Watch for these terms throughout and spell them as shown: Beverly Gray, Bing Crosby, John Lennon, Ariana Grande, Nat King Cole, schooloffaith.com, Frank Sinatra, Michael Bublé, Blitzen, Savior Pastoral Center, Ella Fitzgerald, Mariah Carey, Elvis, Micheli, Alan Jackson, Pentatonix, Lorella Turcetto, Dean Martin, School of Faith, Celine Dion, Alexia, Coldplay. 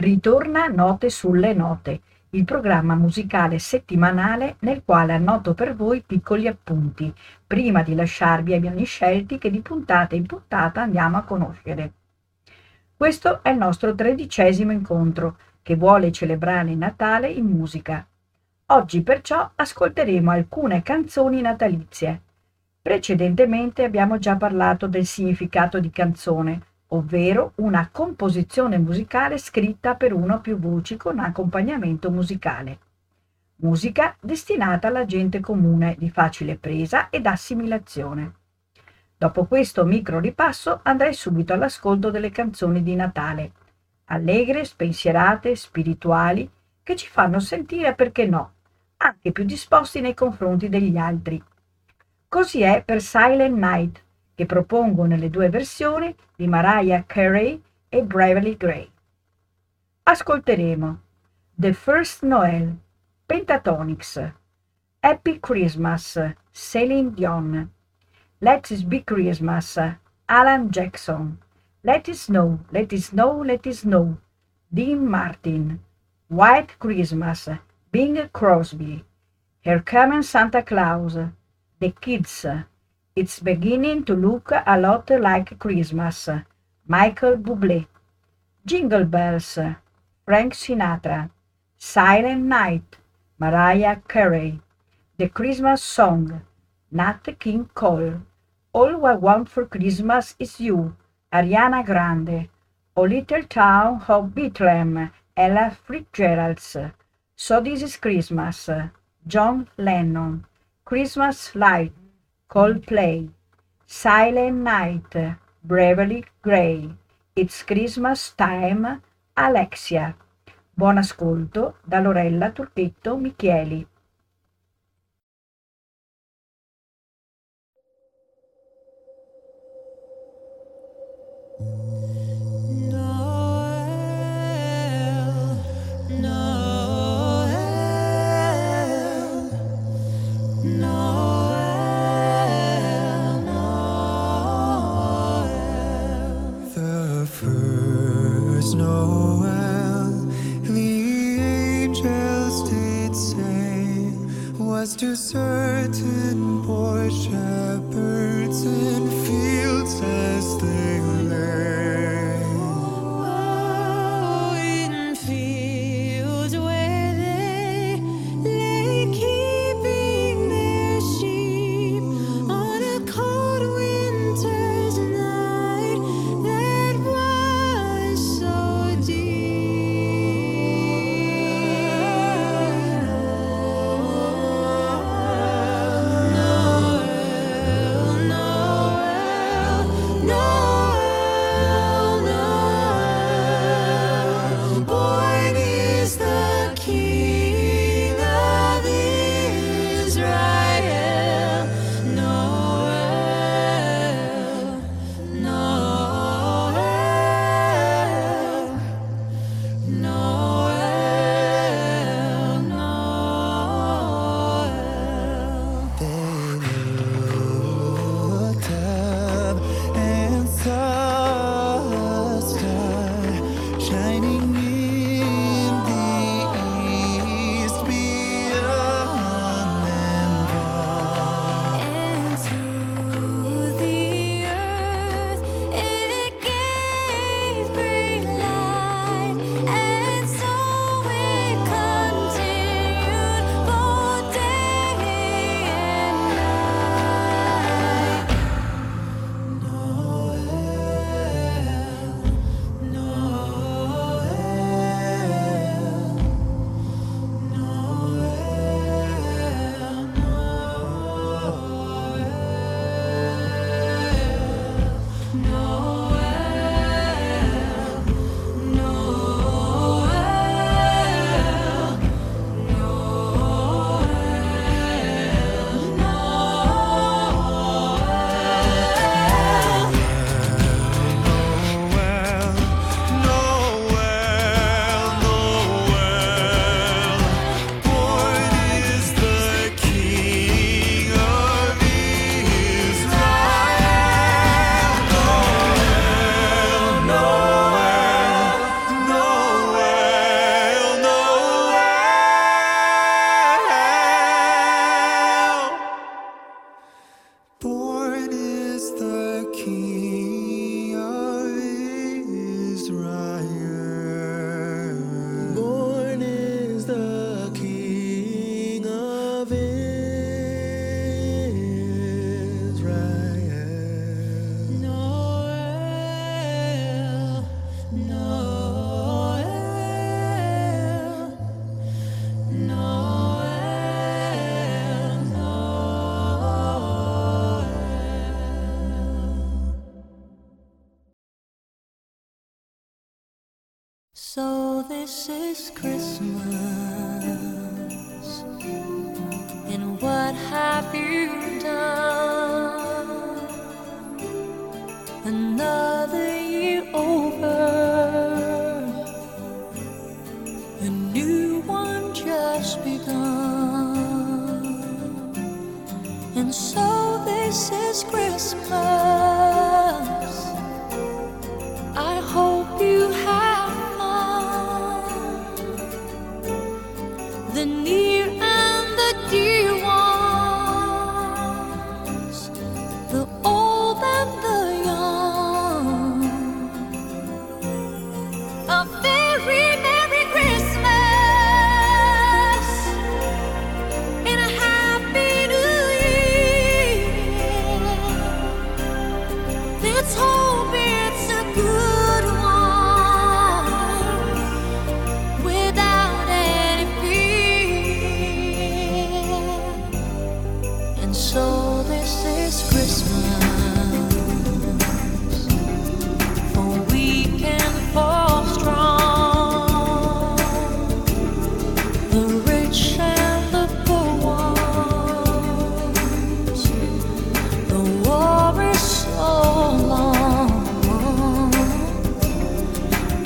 Ritorna Note sulle Note, il programma musicale settimanale nel quale annoto per voi piccoli appunti, prima di lasciarvi ai brani scelti che di puntata in puntata andiamo a conoscere. Questo è il nostro 13° incontro, che vuole celebrare il Natale in musica. Oggi perciò ascolteremo alcune canzoni natalizie. Precedentemente abbiamo già parlato del significato di canzone, ovvero una composizione musicale scritta per una o più voci con accompagnamento musicale. Musica destinata alla gente comune, di facile presa ed assimilazione. Dopo questo micro ripasso andrei subito all'ascolto delle canzoni di Natale, allegre, spensierate, spirituali, che ci fanno sentire, perché no, anche più disposti nei confronti degli altri. Così è per Silent Night, che propongo nelle due versioni di Mariah Carey e Beverly Gray. Ascolteremo The First Noel, Pentatonix, Happy Christmas, Celine Dion, Let It Be Christmas, Alan Jackson, Let It Snow, Let It Snow, Let It Snow, Dean Martin, White Christmas, Bing Crosby, Here Comes Santa Claus, The Kids, It's Beginning to Look a Lot Like Christmas, Michael Bublé, Jingle Bells, Frank Sinatra, Silent Night, Mariah Carey, The Christmas Song, Nat King Cole, All I Want for Christmas Is You, Ariana Grande, O Little Town of Bethlehem, Ella Fitzgerald, So This Is Christmas, John Lennon, Christmas Light, Coldplay, Silent Night, Beverly Gray, It's Christmas Time, Alexia. Buon ascolto da Lorella Turcetto, Micheli. To certain poor shepherds in fields as they lay. Oh, in fields where they lay, keeping their sheep on a cold winter's night that was so deep. Noel, Noel, Noel. So this is Christmas, and what have you done? Another year over, a new one just begun. And so this is Christmas, I hope you have the near and the dear ones, the old and the young. A very Merry Christmas and a Happy New Year. Let's hope it's a good one without any fear. So this is Christmas, for we can fall strong, the rich and the poor ones, the war is so long,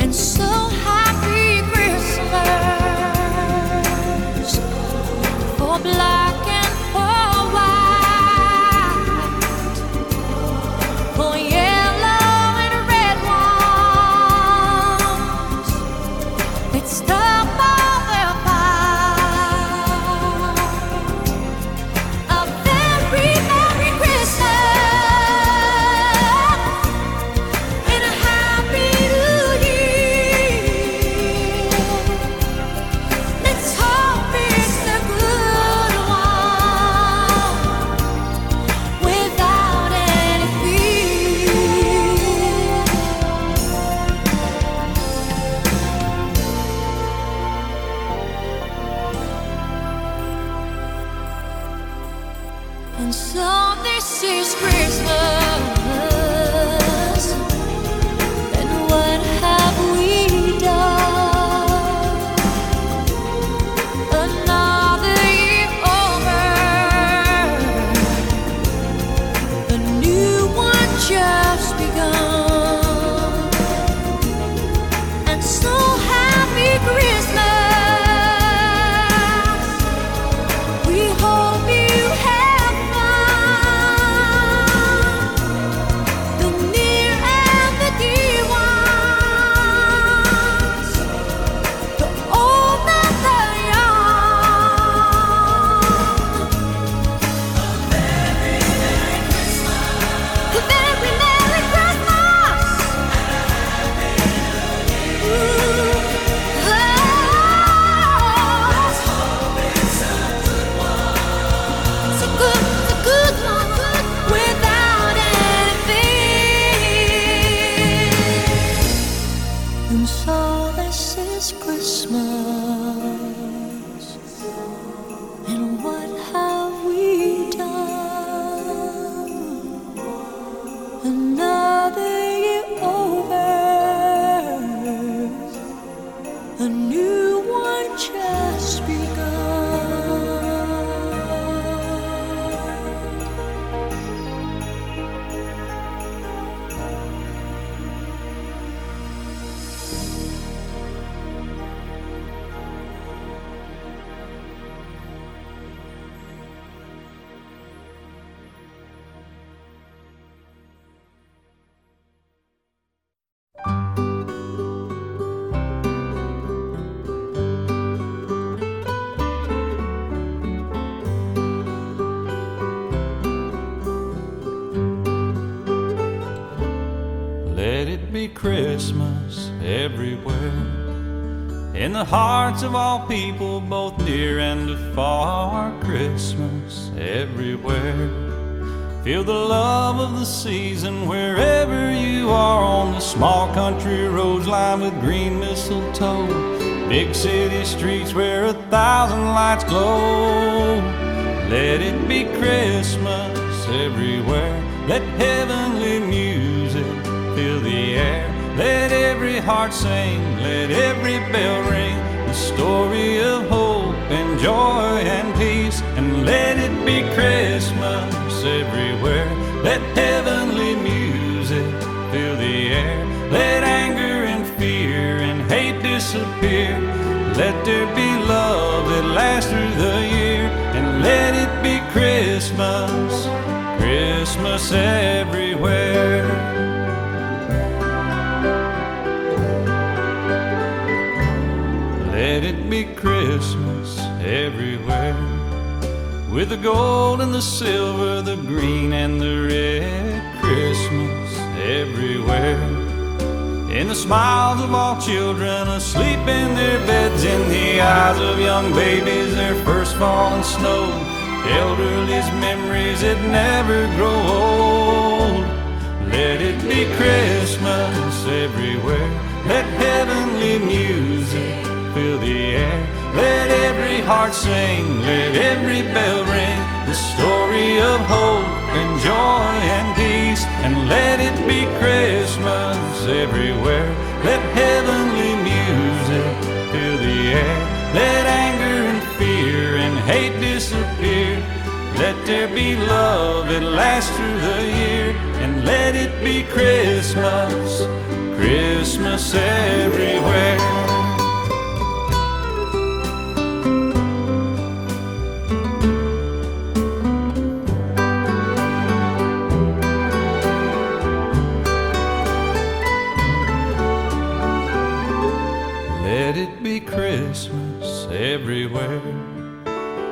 and so happy Christmas, for black and poor. Oh yeah. So this is Christmas, and what have we done? Another year over, a new one just begun, and so happy Christmas. Christmas everywhere, in the hearts of all people, both near and afar. Christmas everywhere, feel the love of the season wherever you are, on the small country roads lined with green mistletoe, big city streets where 1,000 lights glow. Let it be Christmas everywhere, let heavenly music fill the air, let every heart sing, let every bell ring, the story of hope and joy and peace, and let it be Christmas everywhere, let heavenly music fill the air, let anger and fear and hate disappear, let there be love that lasts through the year, and let it be Christmas, Christmas everywhere. Let it be Christmas everywhere, with the gold and the silver, the green and the red. Christmas everywhere, in the smiles of all children asleep in their beds, in the eyes of young babies, their first fall and snow, elderly's memories that never grow old. Let it be Christmas everywhere, let heavenly music fill the air, let every heart sing, let every bell ring, the story of hope and joy and peace, and let it be Christmas everywhere, let heavenly music fill the air, let anger and fear and hate disappear, let there be love that lasts through the year, and let it be Christmas, Christmas everywhere. Christmas everywhere,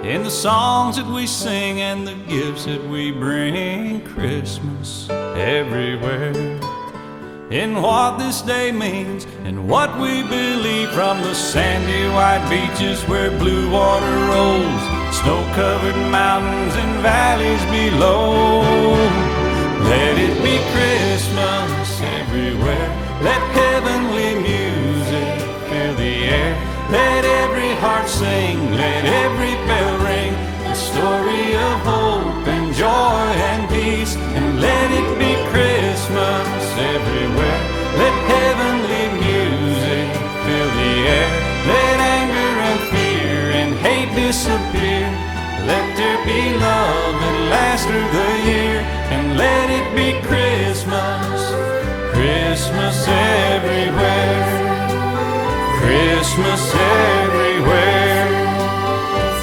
in the songs that we sing and the gifts that we bring. Christmas everywhere, in what this day means and what we believe, from the sandy white beaches where blue water rolls, snow-covered mountains and valleys below. Let it be Christmas everywhere, let heavenly music fill the air, let every heart sing, let every bell ring, the story of hope and joy and peace, and let it be Christmas everywhere, let heavenly music fill the air, let anger and fear and hate disappear, let there be love that lasts through the year, and let it be Christmas, Christmas everywhere. Christmas everywhere,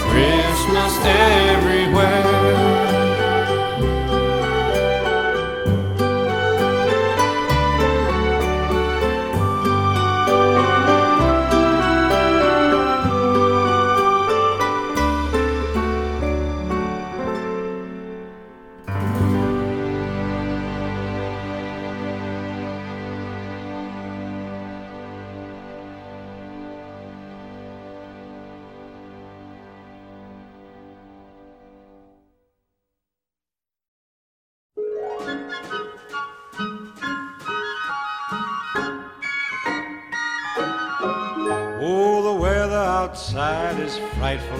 Christmas everywhere. Outside is frightful,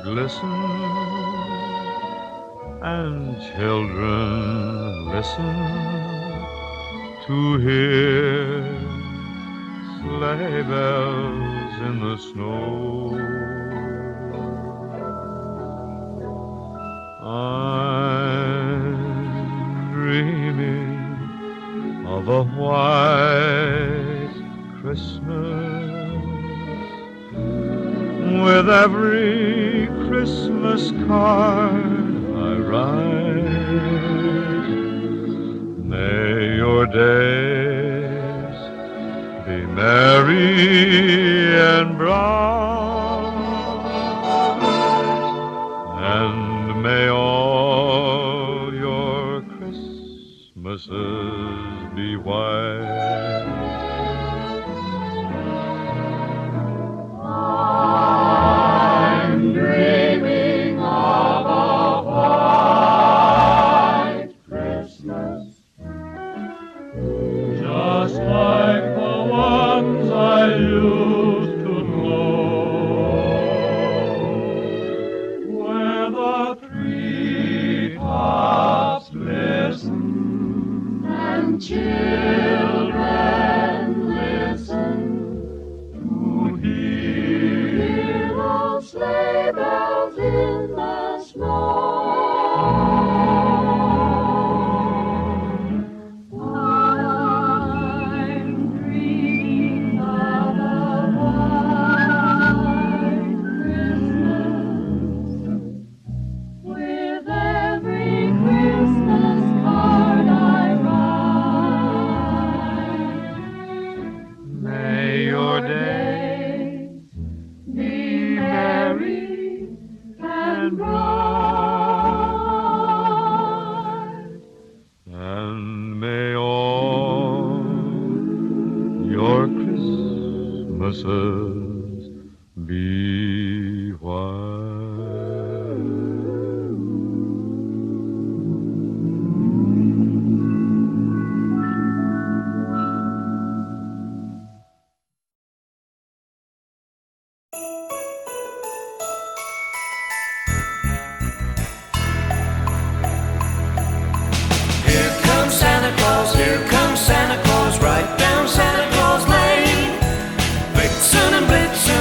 Blitzen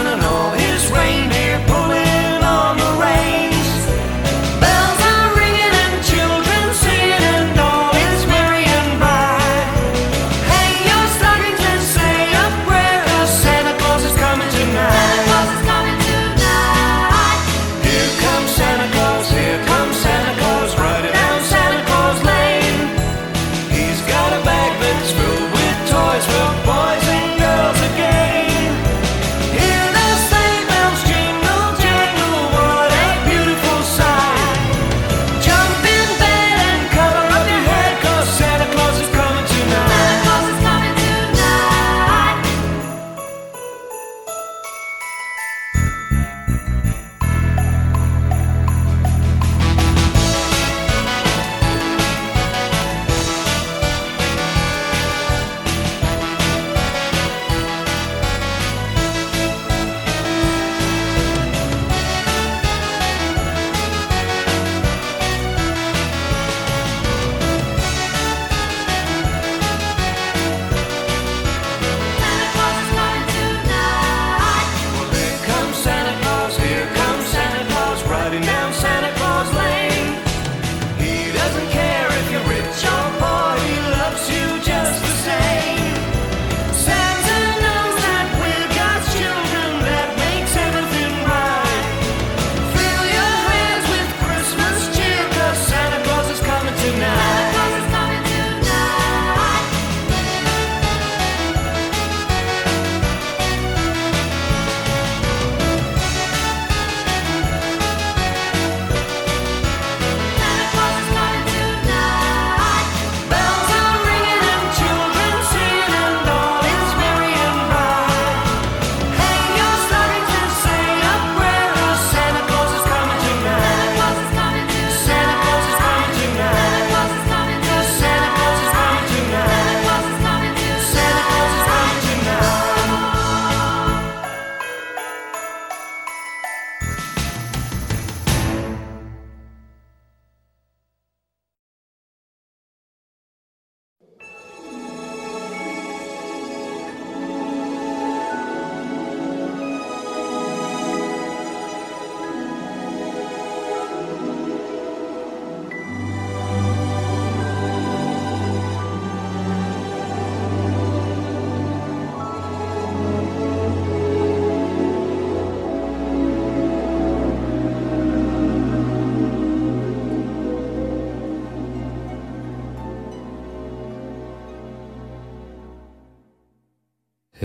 and all his rain.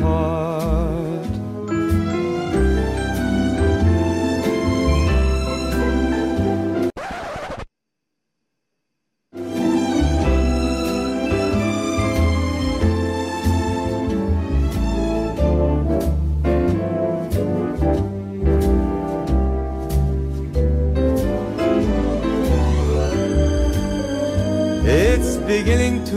heart. It's beginning to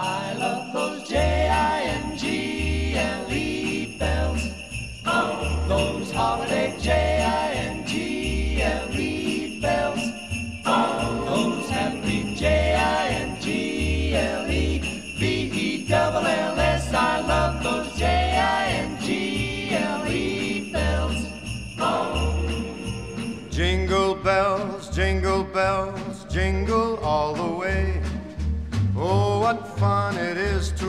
I love those J-I-N-G-L-E bells. Oh, those holiday J-I-N-G-L-E bells. Oh, those happy J-I-N-G-L-E B-E-double-L-S. I love those J-I-N-G-L-E bells. Oh. Jingle bells, jingle bells, jingle all the way. Oh, what fun it is to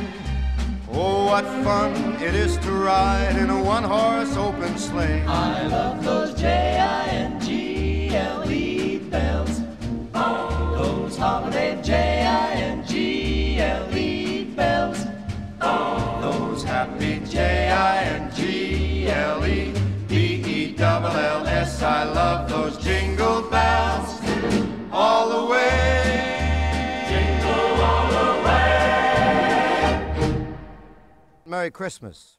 Oh, what fun it is to ride in a one-horse open sleigh. I love those J-I-N-G-L-E bells. Oh, those holiday J-I-N-G-L-E bells. Oh, those happy J-I-N-G-L-E B-E-double-L-S. I love those jingle bells all the way. Merry Christmas.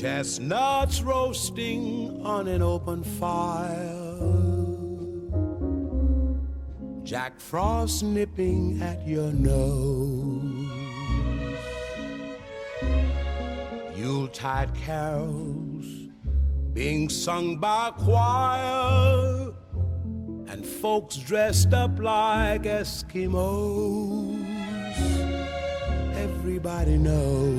chestnuts roasting on an open fire, Jack Frost nipping at your nose, Yuletide carols being sung by a choir, and folks dressed up like Eskimos. Everybody knows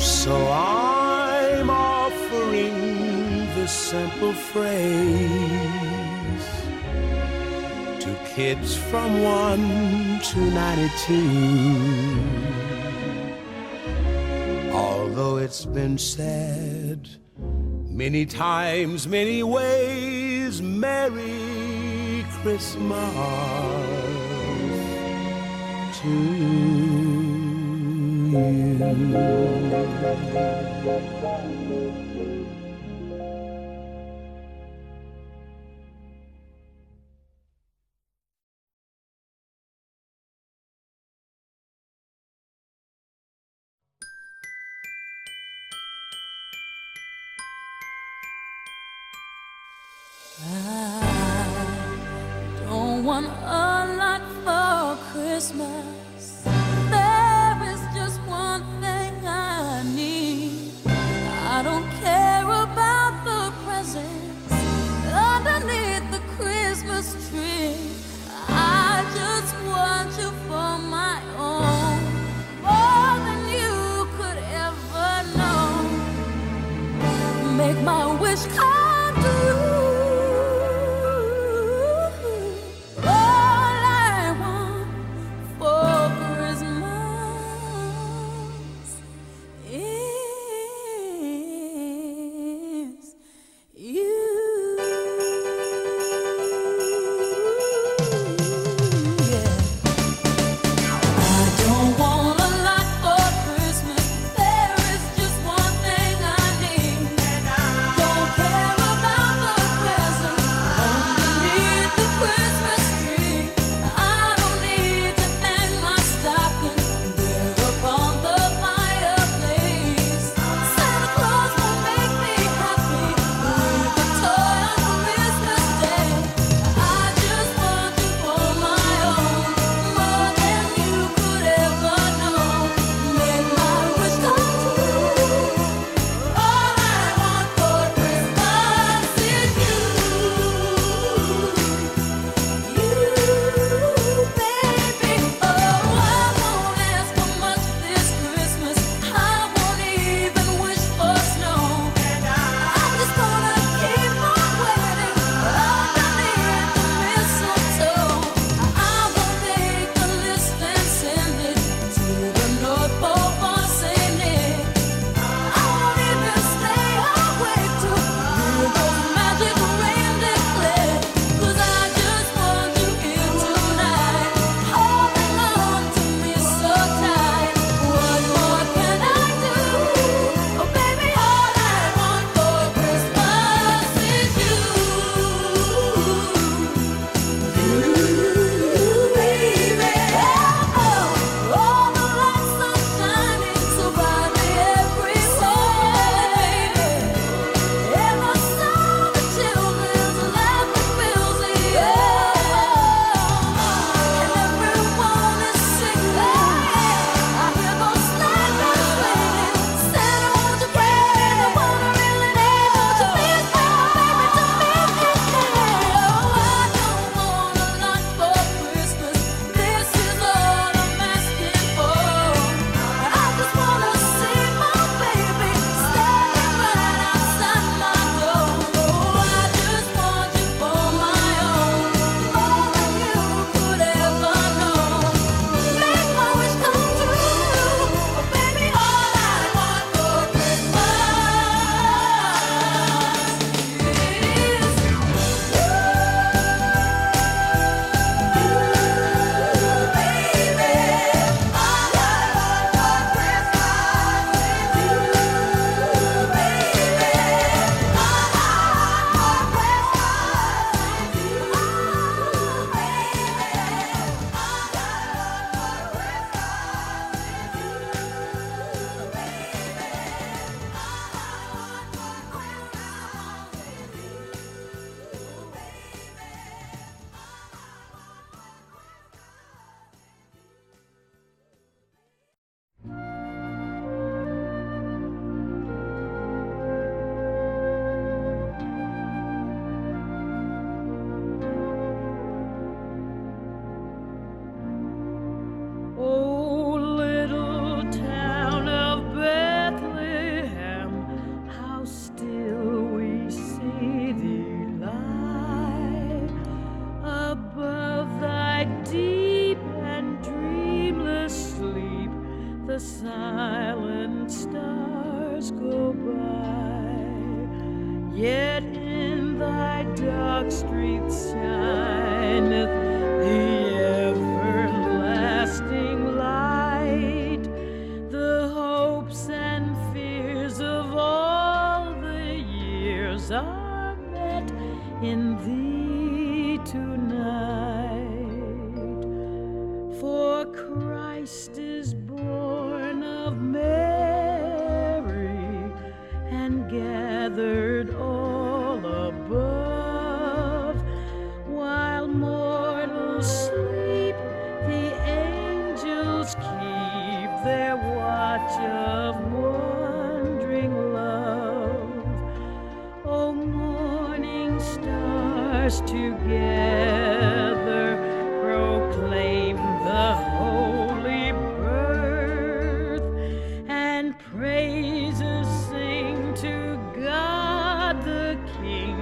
So I'm offering this simple phrase to kids from 1 to 92. Although it's been said many times, many ways, Merry Christmas to you. I don't want a lot for Christmas. My wish come true. All I want for Christmas is you. Yeah. I don't want a lot for Christmas. There is just one thing I need. Care go by, yet in thy dark street shineth the everlasting light, the hopes and fears of all the years are met in thee tonight, for Christ is born of Mary and gathered all above, while mortals sleep, the angels keep their watch of wondering love. O morning stars together proclaim the holy birth, and praises sing to God the King,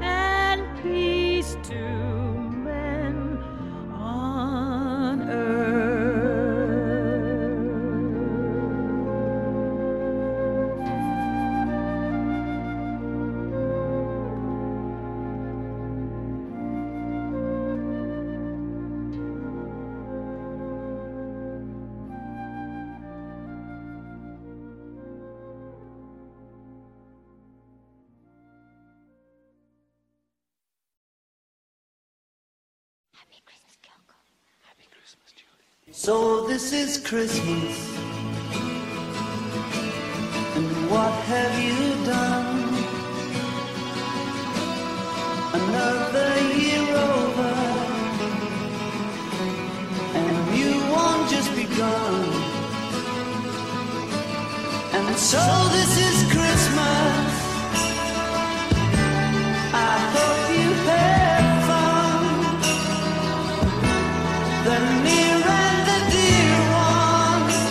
and peace to men on earth. So this is Christmas, and what have you done? Another year over, and a new one just begun. And so this is Christmas, I hope you had fun. The near and the dear ones,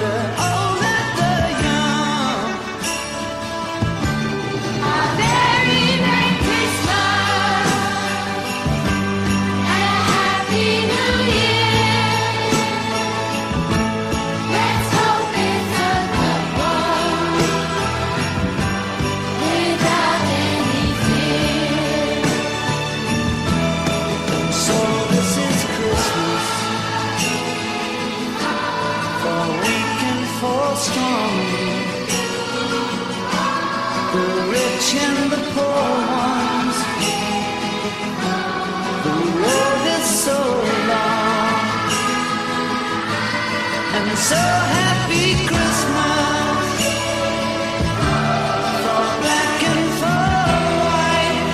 the old and the young, a very merry Christmas and a happy new year. Let's hope it's a good one without any fear. So this is Christmas, for weak and for strong, the rich and the poor ones. The road is so long, and so happy Christmas, for black and for white,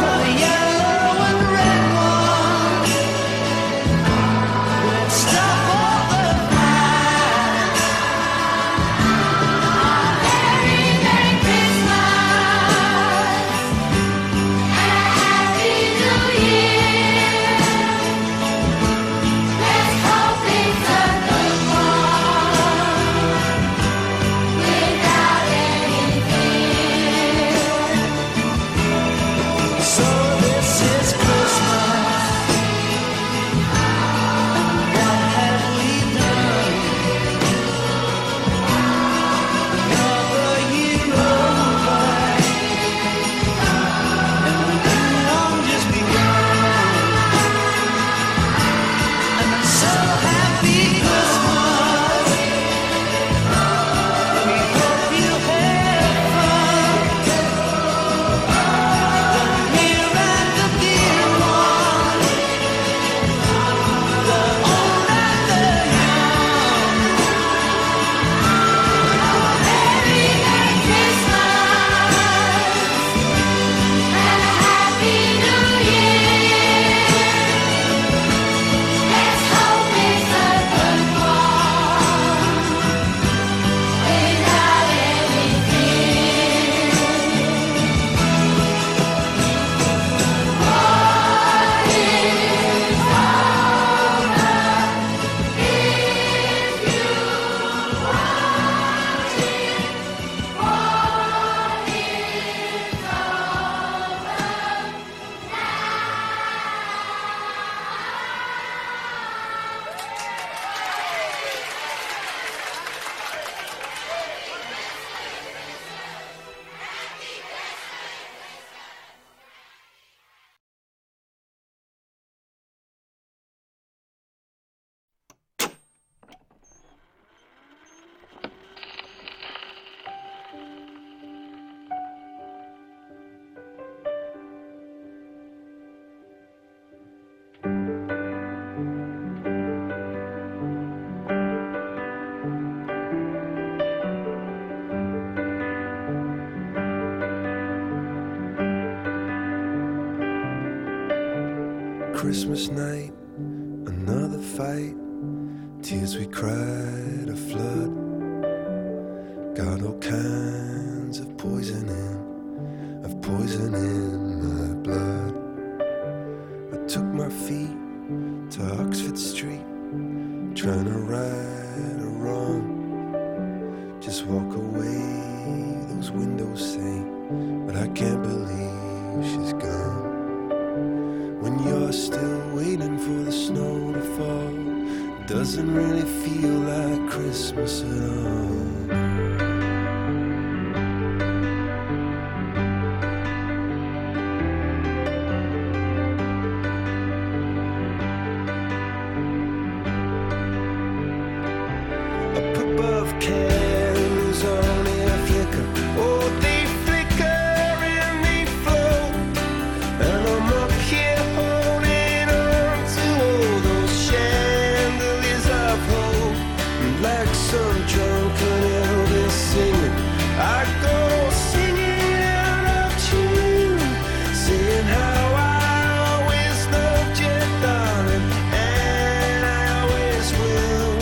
for yellow and red ones. Let's stop all the fight. A very merry Christmas and a happy new year. Let's hope it's a Christmas night, another fight, tears we cried a flood. Got all kinds of poison in my blood. I took my feet to Oxford Street, trying to right a wrong. Just walk away, those windows say, but I can't believe she's gone. When you're still waiting for the snow to fall, it doesn't really feel like Christmas at all. A pup of candles only a flicker. Oh, they flicker and they flow, and I'm up here. Some drunken Elvis singing, I go singing out of tune, saying how I always loved you, darling, and I always will.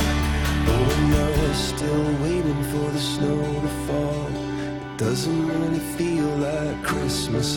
But when you're still waiting for the snow to fall, it doesn't really feel like Christmas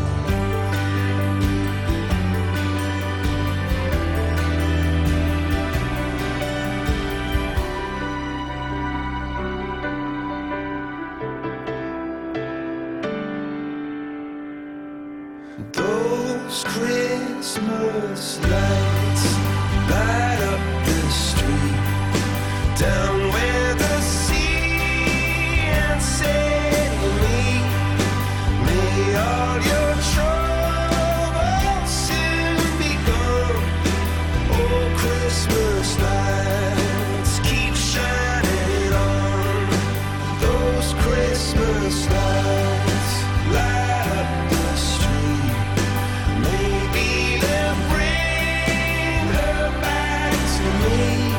Christmas lights light up the street, down where the sea and say to me, may all your troubles soon be gone. Oh, Christmas lights keep shining on. Those Christmas lights light up the street. Maybe they'll bring her back to me,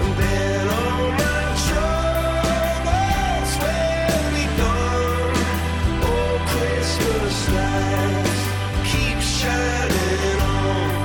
and then all my troubles will be gone. Oh, Christmas lights keep shining on.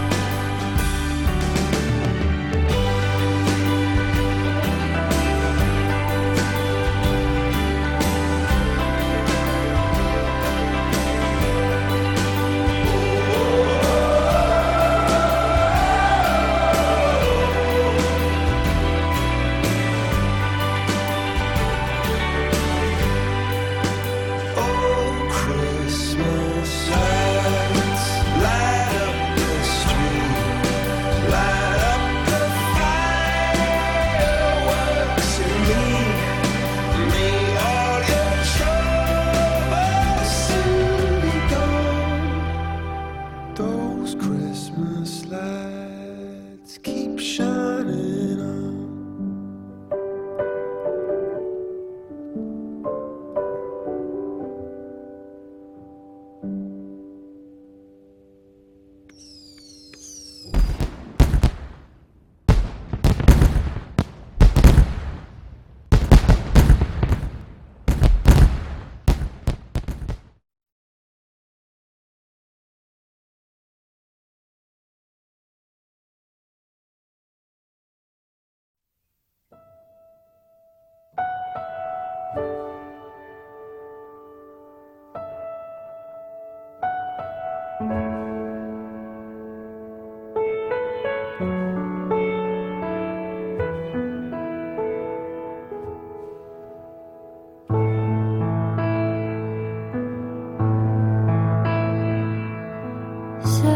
So